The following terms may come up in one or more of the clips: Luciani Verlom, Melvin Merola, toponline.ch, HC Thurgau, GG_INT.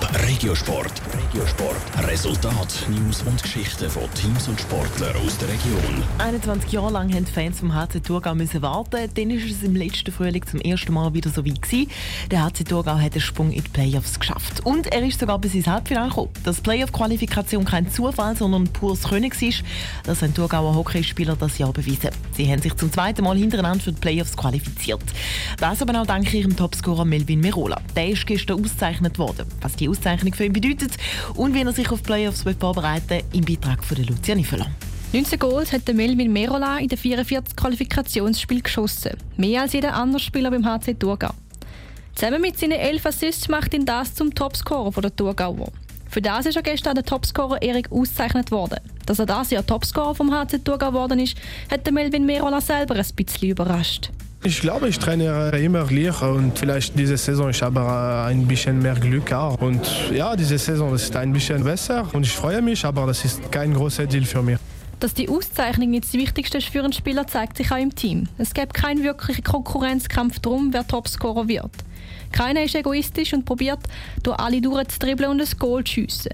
Top Regiosport. Resultat, News und Geschichten von Teams und Sportlern aus der Region. 21 Jahre lang mussten Fans vom HC Thurgau warten. Dann war es im letzten Frühling zum ersten Mal wieder so weit gewesen. Der HC Thurgau hat den Sprung in die Playoffs geschafft. Und er ist sogar bis ins Halbfinale gekommen. Dass Playoff-Qualifikation kein Zufall, sondern ein pures Können war, das haben Thurgauer Hockeyspieler das Jahr bewiesen. Sie haben sich zum zweiten Mal hintereinander für die Playoffs qualifiziert. Das aber auch dank ihrem Topscorer Melvin Merola. Der ist gestern ausgezeichnet worden. Was die Auszeichnung für ihn bedeutet und wie er sich auf die Playoffs vorbereiten will, im Beitrag von Luciani Verlom. 19 Goals hat Melvin Merola in den 44 Qualifikationsspielen geschossen. Mehr als jeder andere Spieler beim HC Thurgau. Zusammen mit seinen 11 Assists macht ihn das zum Topscorer der Thurgauer. Für das ist er gestern der Topscorer Erik ausgezeichnet worden. Dass er das Jahr Topscorer vom HC Thurgau geworden ist, hat Melvin Merola selber ein bisschen überrascht. Ich glaube, ich trainiere immer gleich und vielleicht diese Saison ich habe ein bisschen mehr Glück auch. Und ja, diese Saison ist ein bisschen besser und ich freue mich, aber das ist kein großer Deal für mich. Dass die Auszeichnung nicht das Wichtigste ist für einen Spieler, zeigt sich auch im Team. Es gibt keinen wirklichen Konkurrenzkampf darum, wer Topscorer wird. Keiner ist egoistisch und probiert, durch alle durchzudribbeln und ein Goal zu schiessen.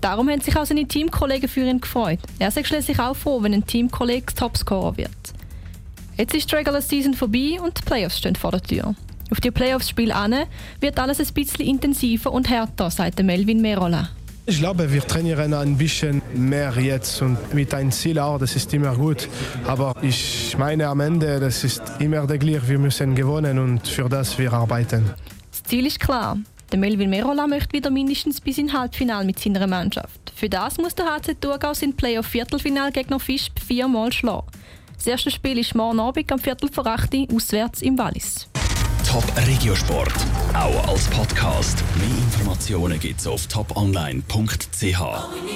Darum haben sich auch seine Teamkollegen für ihn gefreut. Er ist schließlich auch froh, wenn ein Teamkollege Topscorer wird. Jetzt ist die Regular Season vorbei und die Playoffs stehen vor der Tür. Auf die Playoffs-Spiele an wird alles ein bisschen intensiver und härter, sagt Melvin Merola. Ich glaube, wir trainieren ein bisschen mehr jetzt und mit einem Ziel auch, das ist immer gut. Aber ich meine am Ende, das ist immer der gleiche, wir müssen gewinnen und für das wir arbeiten. Das Ziel ist klar. Der Melvin Merola möchte wieder mindestens bis ins Halbfinale mit seiner Mannschaft. Für das muss der HC Thurgau sein Playoff-Viertelfinalgegner Visp 4-mal schlagen. Das erste Spiel ist morgen Abend am 7:45 auswärts im Wallis. Top Regiosport, auch als Podcast. Mehr Informationen gibt's auf toponline.ch.